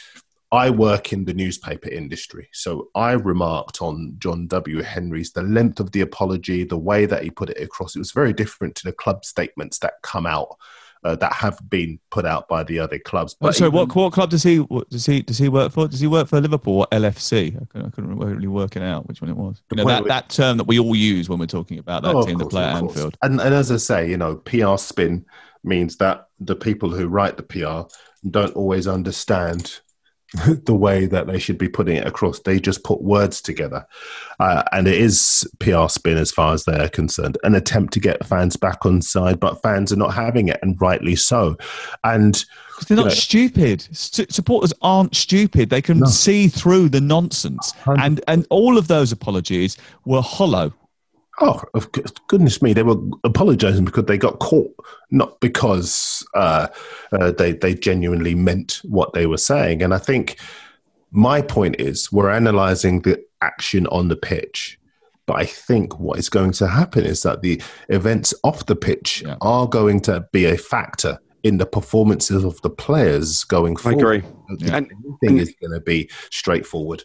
I work in the newspaper industry, so I remarked on John W. Henry's, the length of the apology, the way that he put it across. It was very different to the club statements that come out Uh, that have been put out by the other clubs. But oh, sorry, even, what, what club does he what, does he does he work for? Does he work for Liverpool or L F C? I couldn't, I couldn't really work it out which one it was. You know, that, that term that we all use when we're talking about that oh, team that play at Anfield. And, and as I say, you know, P R spin means that the people who write the P R don't always understand the way that they should be putting it across. They just put words together. Uh, and it is P R spin as far as they're concerned, an attempt to get fans back on side, but fans are not having it, and rightly so. And they're not know, stupid. S- supporters aren't stupid. They can no. see through the nonsense. one hundred percent. And and all of those apologies were hollow. Oh, goodness me. They were apologising because they got caught, not because uh, uh, they, they genuinely meant what they were saying. And I think my point is we're analysing the action on the pitch, but I think what is going to happen is that the events off the pitch yeah. are going to be a factor in the performances of the players going forward. I agree. Yeah. And everything is going to be straightforward.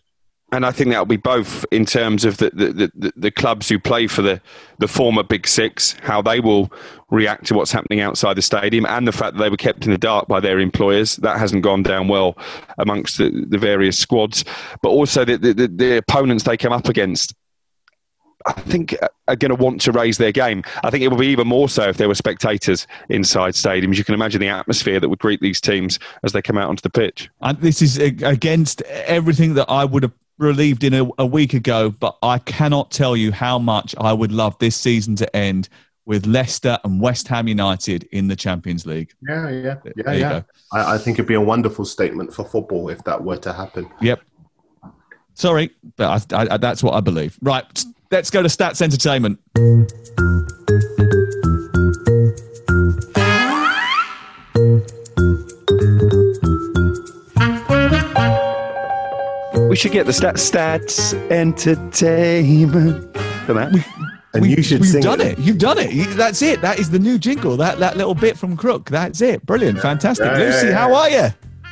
And I think that'll be both in terms of the, the, the, the clubs who play for the, the former Big Six, how they will react to what's happening outside the stadium, and the fact that they were kept in the dark by their employers. That hasn't gone down well amongst the, the various squads. But also the, the, the opponents they come up against. I think are going to want to raise their game. I think it will be even more so if there were spectators inside stadiums. You can imagine the atmosphere that would greet these teams as they come out onto the pitch. And this is against everything that I would have believed in a, a week ago, but I cannot tell you how much I would love this season to end with Leicester and West Ham United in the Champions League. Yeah, yeah, yeah, yeah. I, I think it'd be a wonderful statement for football if that were to happen. Yep. Sorry, but I, I, that's what I believe. Right, let's go to Stats Entertainment. We should get the stat, Stats Entertainment. Come on. And we, you should sing done it. it. You've done it. That's it. That is the new jingle. That that little bit from Crook. That's it. Brilliant. Fantastic. Yeah, Lucy, yeah, yeah. How are you?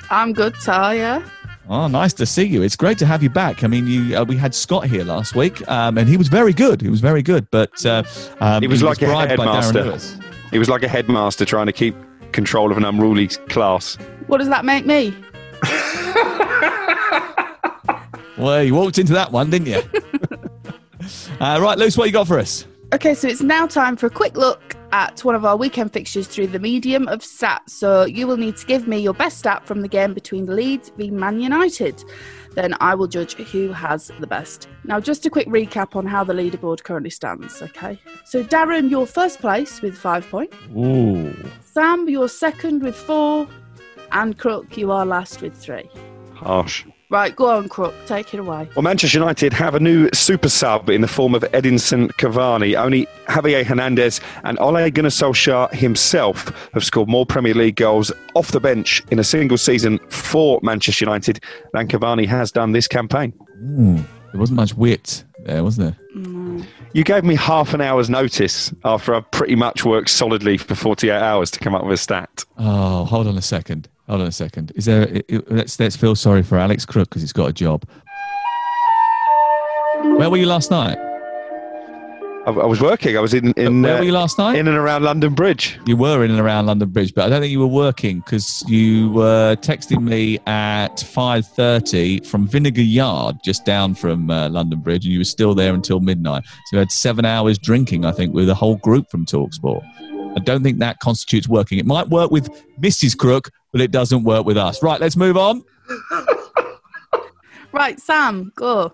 I'm good, Talia. Oh, nice to see you. It's great to have you back. I mean, you uh, we had Scott here last week, um, and he was very good. He was very good, but uh, um, he was he like was a headmaster. He was like a headmaster trying to keep control of an unruly class. What does that make me? Well, you walked into that one, didn't you? Uh, right, Luce, what you got for us? Okay, so it's now time for a quick look at one of our weekend fixtures through the medium of stats. So you will need to give me your best stat from the game between Leeds v Man United. Then I will judge who has the best. Now, just a quick recap on how the leaderboard currently stands, okay? So Darren, you're first place with five points. Ooh. Sam, you're second with four. And Crook, you are last with three. Harsh. Right, go on, Crook. Take it away. Well, Manchester United have a new super sub in the form of Edinson Cavani. Only Javier Hernandez and Ole Gunnar Solskjaer himself have scored more Premier League goals off the bench in a single season for Manchester United than Cavani has done this campaign. Ooh, there wasn't much wit there, was there? Mm. You gave me half an hour's notice after I've pretty much worked solidly for forty-eight hours to come up with a stat. Oh, hold on a second. Hold on a second. Is there? It, it, let's let's feel sorry for Alex Crook because he's got a job. Where were you last night? I, I was working. I was in. in Where uh, were you last night? In and around London Bridge. You were in and around London Bridge, but I don't think you were working because you were texting me at five thirty from Vinegar Yard, just down from uh, London Bridge, and you were still there until midnight. So you had seven hours drinking, I think, with a whole group from TalkSport. I don't think that constitutes working. It might work with Missus Crook, but it doesn't work with us. Right, let's move on. Right, Sam, go.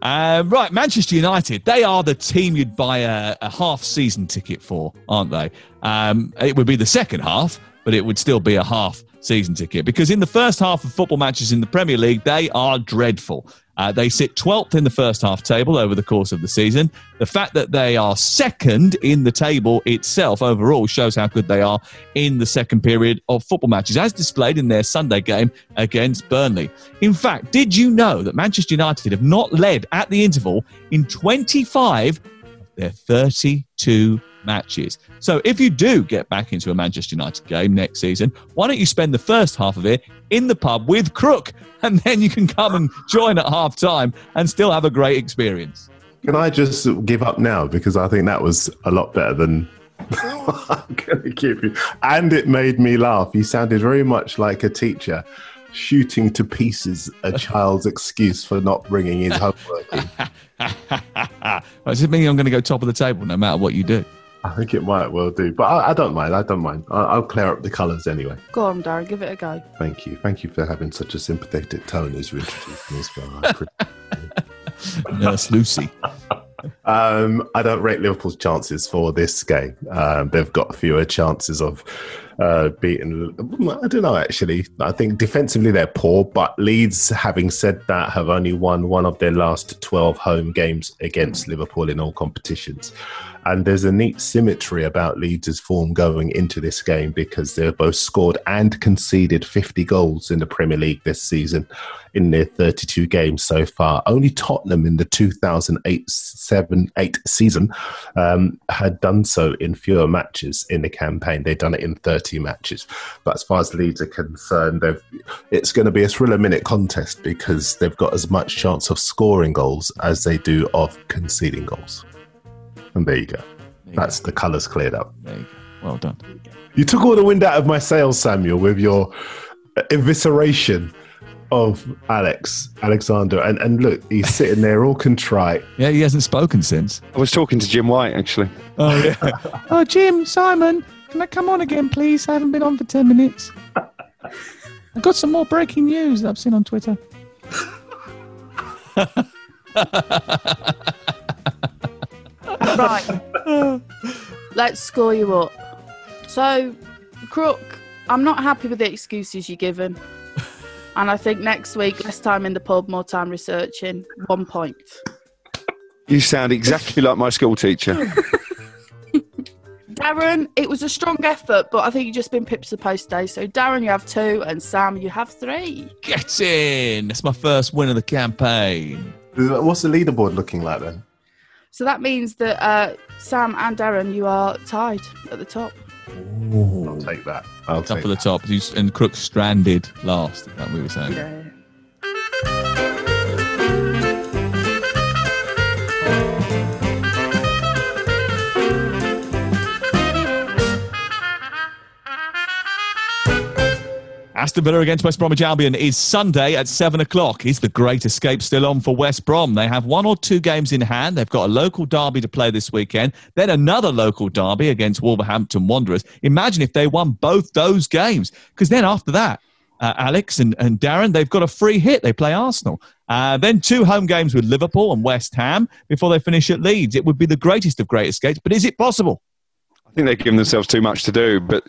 Um, right, Manchester United, they are the team you'd buy a, a half-season ticket for, aren't they? Um, it would be the second half, but it would still be a half-season ticket because in the first half of football matches in the Premier League, they are dreadful. Uh, they sit twelfth in the first half table over the course of the season. The fact that they are second in the table itself overall shows how good they are in the second period of football matches, as displayed in their Sunday game against Burnley. In fact, did you know that Manchester United have not led at the interval in twenty-five of their thirty-two matches? So if you do get back into a Manchester United game next season, why don't you spend the first half of it in the pub with Crook, and then you can come and join at half time and still have a great experience. Can I just give up now? Because I think that was a lot better than I'm going to give you. And it made me laugh. You sounded very much like a teacher shooting to pieces a child's excuse for not bringing his homework in. Does it mean I'm going to go top of the table no matter what you do? I think it might well do, but I, I don't mind. I don't mind. I, I'll clear up the colours anyway. Go on, Darren. Give it a go. Thank you. Thank you for having such a sympathetic tone as you introduced me as well. Nurse Lucy. um, I don't rate Liverpool's chances for this game. Um, they've got fewer chances of uh, beating. I don't know, actually. I think defensively they're poor, but Leeds, having said that, have only won one of their last twelve home games against Liverpool in all competitions. And there's a neat symmetry about Leeds' form going into this game because they've both scored and conceded fifty goals in the Premier League this season in their thirty-two games so far. Only Tottenham in the two thousand eight, seven, eight season um, had done so in fewer matches in the campaign. They'd done it in thirty matches. But as far as Leeds are concerned, it's going to be a thriller-minute contest because they've got as much chance of scoring goals as they do of conceding goals. And there you go. There you That's go. The colours cleared up. There you go. Well done. You, you took all the wind out of my sails, Samuel, with your evisceration of Alex, Alexander. And, and look, he's sitting there all contrite. Yeah, he hasn't spoken since. I was talking to Jim White, actually. Oh, yeah. Oh, Jim, Simon, can I come on again, please? I haven't been on for ten minutes. I've got some more breaking news that I've seen on Twitter. Right. Let's score you up. So, Crook, I'm not happy with the excuses you're given. And I think next week, less time in the pub, more time researching. One point. You sound exactly like my school teacher. Darren, it was a strong effort, but I think you've just been pipped to the post day. So, Darren, you have two, and Sam, you have three. Get in! That's my first win of the campaign. What's the leaderboard looking like then? So that means that uh, Sam and Darren, you are tied at the top. Ooh. I'll take that. I'll take that. Up at the top. And Crook stranded last, is that what we were saying? Yeah. Aston Villa against West Bromwich Albion is Sunday at seven o'clock. Is the great escape still on for West Brom? They have one or two games in hand. They've got a local derby to play this weekend, then another local derby against Wolverhampton Wanderers. Imagine if they won both those games. Because then after that, uh, Alex and, and Darren, they've got a free hit. They play Arsenal. Uh, then two home games with Liverpool and West Ham before they finish at Leeds. It would be the greatest of great escapes, but is it possible? I think they've given themselves too much to do, but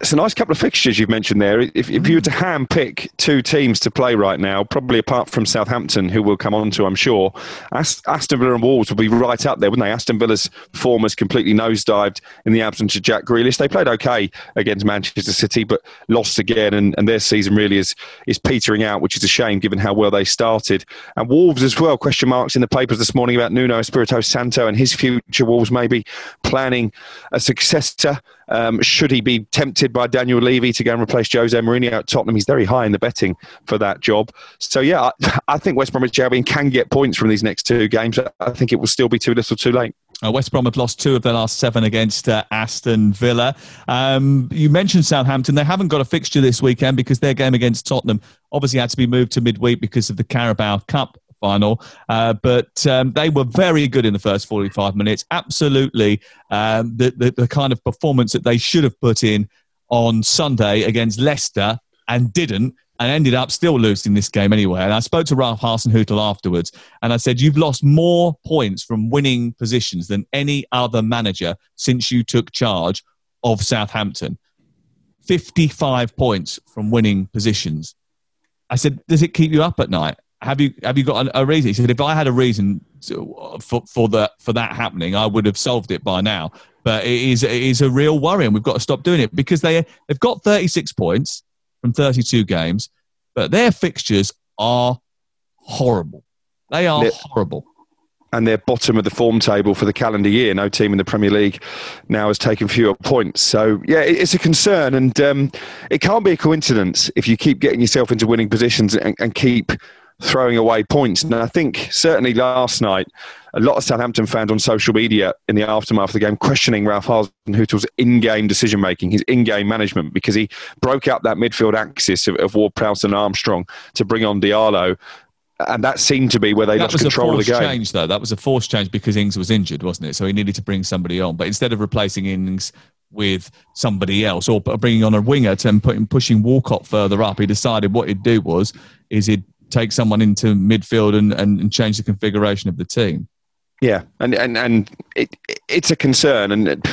it's a nice couple of fixtures you've mentioned there. If, if you were to hand-pick two teams to play right now, probably apart from Southampton, who we'll come on to, I'm sure, Aston Villa and Wolves would be right up there, wouldn't they? Aston Villa's form has completely nosedived in the absence of Jack Grealish. They played okay against Manchester City, but lost again, and, and their season really is, is petering out, which is a shame given how well they started. And Wolves as well, question marks in the papers this morning about Nuno Espirito Santo and his future. Wolves maybe planning a successor, um, should he be tempted by Daniel Levy to go and replace Jose Mourinho at Tottenham? He's very high in the betting for that job. So, yeah, I, I think West Bromwich Albion can get points from these next two games. I think it will still be too little too late. Uh, West Brom have lost two of their last seven against uh, Aston Villa. Um, you mentioned Southampton. They haven't got a fixture this weekend because their game against Tottenham obviously had to be moved to midweek because of the Carabao Cup final, uh, but um, they were very good in the first forty-five minutes. Absolutely um, the, the, the kind of performance that they should have put in on Sunday against Leicester and didn't, and ended up still losing this game anyway. And I spoke to Ralph Hasenhüttl afterwards, and I said, you've lost more points from winning positions than any other manager since you took charge of Southampton. fifty-five points from winning positions. I said, does it keep you up at night? Have you have you got a reason? He said, if I had a reason to, for for the for that happening, I would have solved it by now. But it is it is a real worry, and we've got to stop doing it, because they they've got thirty-six points from thirty-two games, but their fixtures are horrible. They are horrible. And they're bottom of the form table for the calendar year. No team in the Premier League now has taken fewer points. So, yeah, it's a concern. And um, it can't be a coincidence if you keep getting yourself into winning positions and, and keep throwing away points. And I think certainly last night, a lot of Southampton fans on social media in the aftermath of the game questioning Ralph Hasenhüttl's in-game decision-making, his in-game management, because he broke up that midfield axis of, of Ward-Prowse and Armstrong to bring on Diallo. And that seemed to be where they that lost control of the game. That was a forced change, though. That was a forced change because Ings was injured, wasn't it? So he needed to bring somebody on. But instead of replacing Ings with somebody else or bringing on a winger and putting pushing Walcott further up, he decided what he'd do was is he'd take someone into midfield and, and, and change the configuration of the team. Yeah, and and, and it, it's a concern. And it,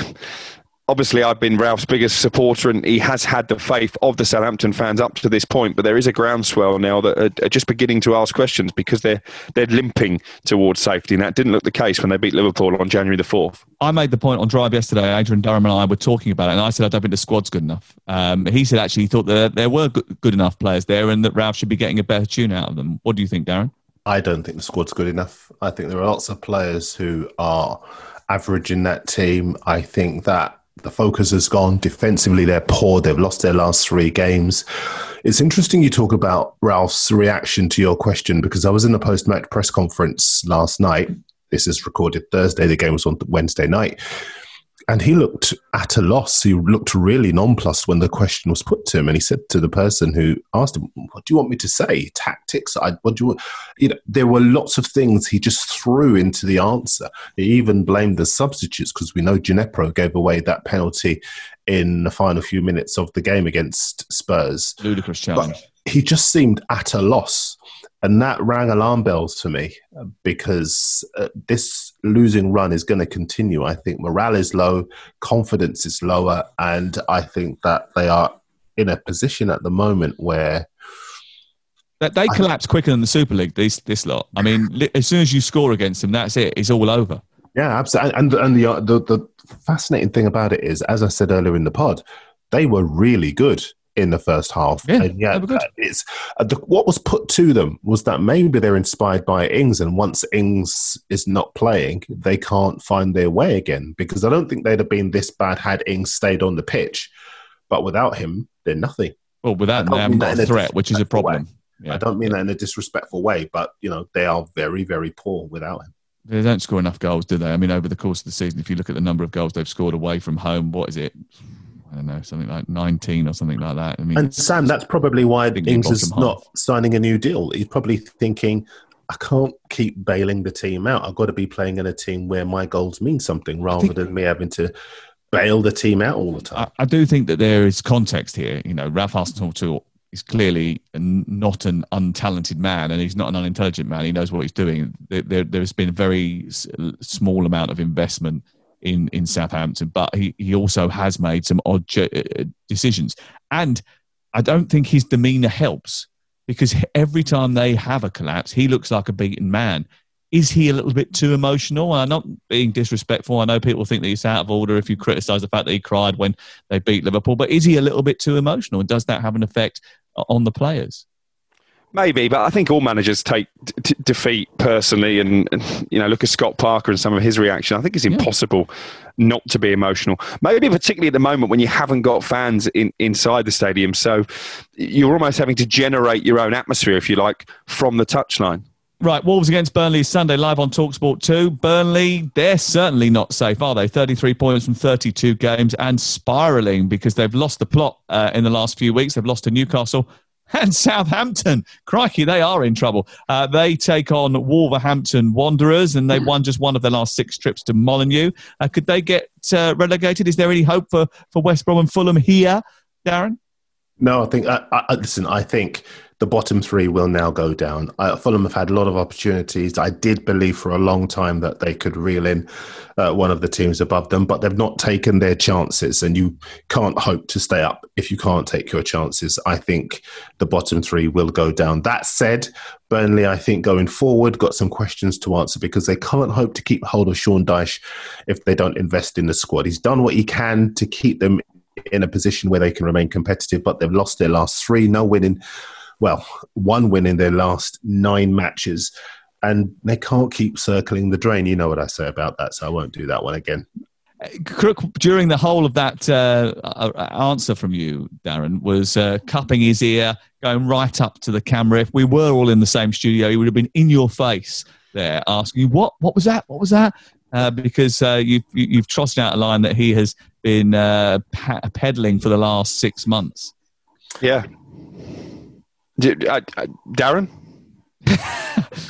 obviously, I've been Ralph's biggest supporter, and he has had the faith of the Southampton fans up to this point. But there is a groundswell now that are, are just beginning to ask questions, because they're, they're limping towards safety. And that didn't look the case when they beat Liverpool on January the fourth. I made the point on Drive yesterday. Adrian Durham and I were talking about it, and I said I don't think the squad's good enough. Um, he said actually he thought that there were good enough players there, and that Ralph should be getting a better tune out of them. What do you think, Darren? I don't think the squad's good enough. I think there are lots of players who are average in that team. I think that the focus has gone defensively. They're poor. They've lost their last three games. It's interesting you talk about Ralph's reaction to your question, because I was in a post-match press conference last night. This is recorded Thursday. The game was on Wednesday night. and he looked at a loss. He looked really nonplussed when the question was put to him, and he said to the person who asked him, "What do you want me to say? Tactics? I, what do you want?" You know, there were lots of things he just threw into the answer. He even blamed the substitutes, because we know Ginepro gave away that penalty in the final few minutes of the game against Spurs. Ludicrous challenge. But he just seemed at a loss. And that rang alarm bells for me, because uh, this losing run is going to continue. I think morale is low, confidence is lower, and I think that they are in a position at the moment where... That they collapse I, quicker than the Super League, these, this lot. I mean, li- as soon as you score against them, that's it. It's all over. Yeah, absolutely. And, and the, the, the fascinating thing about it is, as I said earlier in the pod, they were really good in the first half. Yeah, and yeah that it's, uh, the, what was put to them was that maybe they're inspired by Ings, and once Ings is not playing, they can't find their way again, because I don't think they'd have been this bad had Ings stayed on the pitch. But without him, they're nothing. Well, without them, they haven't got a threat, which is a problem. Yeah. I don't mean yeah. that in a disrespectful way, but you know, they are very, very poor without him. They don't score enough goals, do they? I mean, over the course of the season, if you look at the number of goals they've scored away from home, what is it? I don't know, something like nineteen or something like that. I mean, and Sam, that's probably why Ings is not signing a new deal. He's probably thinking, I can't keep bailing the team out. I've got to be playing in a team where my goals mean something, rather than me having to bail the team out all the time. I, I do think that there is context here. You know, Ralph Hasenhuttl is clearly not an untalented man, and he's not an unintelligent man. He knows what he's doing. There, there, there's been a very small amount of investment in in Southampton, but he, he also has made some odd ju- decisions. And I don't think his demeanour helps, because every time they have a collapse, he looks like a beaten man. Is he a little bit too emotional? I'm not being disrespectful. I know people think that he's out of order if you criticise the fact that he cried when they beat Liverpool, but is he a little bit too emotional? And does that have an effect on the players? Maybe, but I think all managers take d- defeat personally, and, and you know, look at Scott Parker and some of his reaction. I think it's impossible yeah. not to be emotional. Maybe particularly at the moment when you haven't got fans in, inside the stadium, so you're almost having to generate your own atmosphere, if you like, from the touchline. Right, Wolves against Burnley Sunday, live on TalkSport two. Burnley, they're certainly not safe, are they? thirty-three points from thirty-two games, and spiralling because they've lost the plot uh, in the last few weeks. They've lost to Newcastle and Southampton. Crikey, they are in trouble. Uh, they take on Wolverhampton Wanderers, and they won just one of their last six trips to Molineux. Uh, could they get uh, relegated? Is there any hope for, for West Brom and Fulham here, Darren? No, I think... Uh, I, listen, I think the bottom three will now go down. Uh, Fulham have had a lot of opportunities. I did believe for a long time that they could reel in uh, one of the teams above them, but they've not taken their chances, and you can't hope to stay up if you can't take your chances. I think the bottom three will go down. That said, Burnley, I think, going forward, got some questions to answer, because they can't hope to keep hold of Sean Dyche if they don't invest in the squad. He's done what he can to keep them in a position where they can remain competitive, but they've lost their last three, no winning... Well, one win in their last nine matches, and they can't keep circling the drain. You know what I say about that, so I won't do that one again. Crook, during the whole of that uh, answer from you, Darren, was uh, cupping his ear, going right up to the camera. If we were all in the same studio, he would have been in your face there, asking you, what, what was that? What was that? Uh, because uh, you've, you've trotted out a line that he has been uh, peddling for the last six months. Yeah. Darren?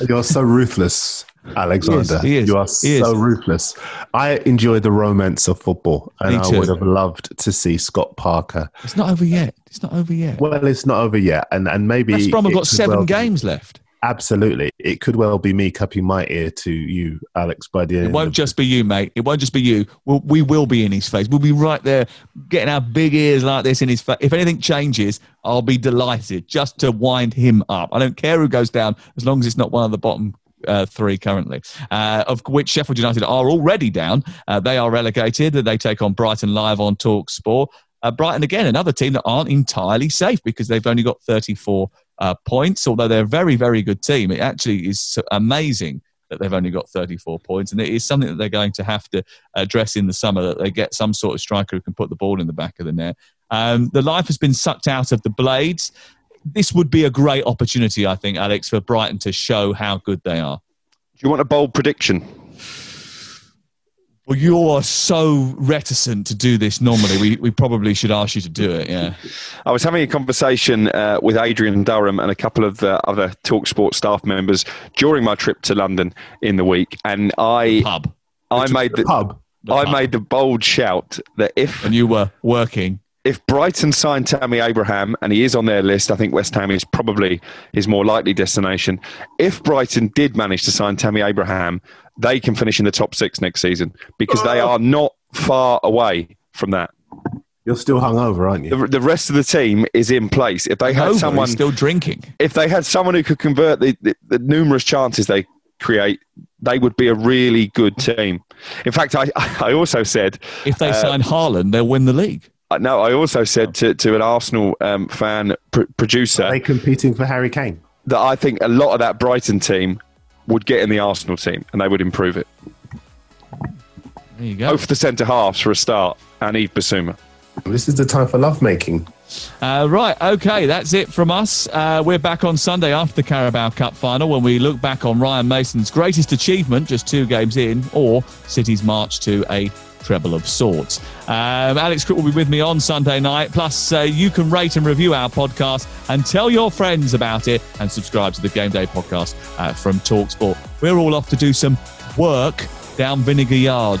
You're so ruthless, Alexander. He is, he is, you are so ruthless. I enjoy the romance of football, and I would have loved to see Scott Parker. It's not over yet. It's not over yet. Well, it's not over yet, and and maybe West Brom have got seven well games be, left. Absolutely, it could well be me cupping my ear to you, Alex. By the end, it won't of- just be you, mate. It won't just be you. We'll, we will be in his face. We'll be right there, getting our big ears like this in his face. If anything changes, I'll be delighted just to wind him up. I don't care who goes down, as long as it's not one of the bottom uh, three currently, uh, of which Sheffield United are already down. Uh, they are relegated. They take on Brighton live on TalkSport. Uh, Brighton, again, another team that aren't entirely safe, because they've only got thirty-four uh, points, although they're a very, very good team. It actually is amazing that they've only got thirty-four points, and it is something that they're going to have to address in the summer, that they get some sort of striker who can put the ball in the back of the net. Um, the life has been sucked out of the Blades. This would be a great opportunity, I think, Alex, for Brighton to show how good they are. Do you want a bold prediction? Well, you are so reticent to do this normally. We we probably should ask you to do it, yeah. I was having a conversation uh, with Adrian Durham and a couple of the other TalkSport staff members during my trip to London in the week, and I pub. I made the, the pub. The I pub. made the bold shout that if and you were working. If Brighton signed Tammy Abraham, and he is on their list, I think West Ham is probably his more likely destination. If Brighton did manage to sign Tammy Abraham, they can finish in the top six next season because they are not far away from that. You're still hungover, aren't you? The, the rest of the team is in place. If they had Over, someone still drinking, if they had someone who could convert the, the, the numerous chances they create, they would be a really good team. In fact, I, I also said if they uh, sign Haaland, they'll win the league. No, I also said to, to an Arsenal um, fan pr- producer... Are they competing for Harry Kane? That I think a lot of that Brighton team would get in the Arsenal team and they would improve it. There you go. Both the centre-halves for a start and Yves Bissouma. This is the time for lovemaking. Uh, right, okay, that's it from us. Uh, we're back on Sunday after the Carabao Cup final when we look back on Ryan Mason's greatest achievement, just two games in, or City's march to a treble of sorts. Um, Alex Crook will be with me on Sunday night. Plus, uh, you can rate and review our podcast and tell your friends about it and subscribe to the Game Day podcast uh, from TalkSport. We're all off to do some work down Vinegar Yard.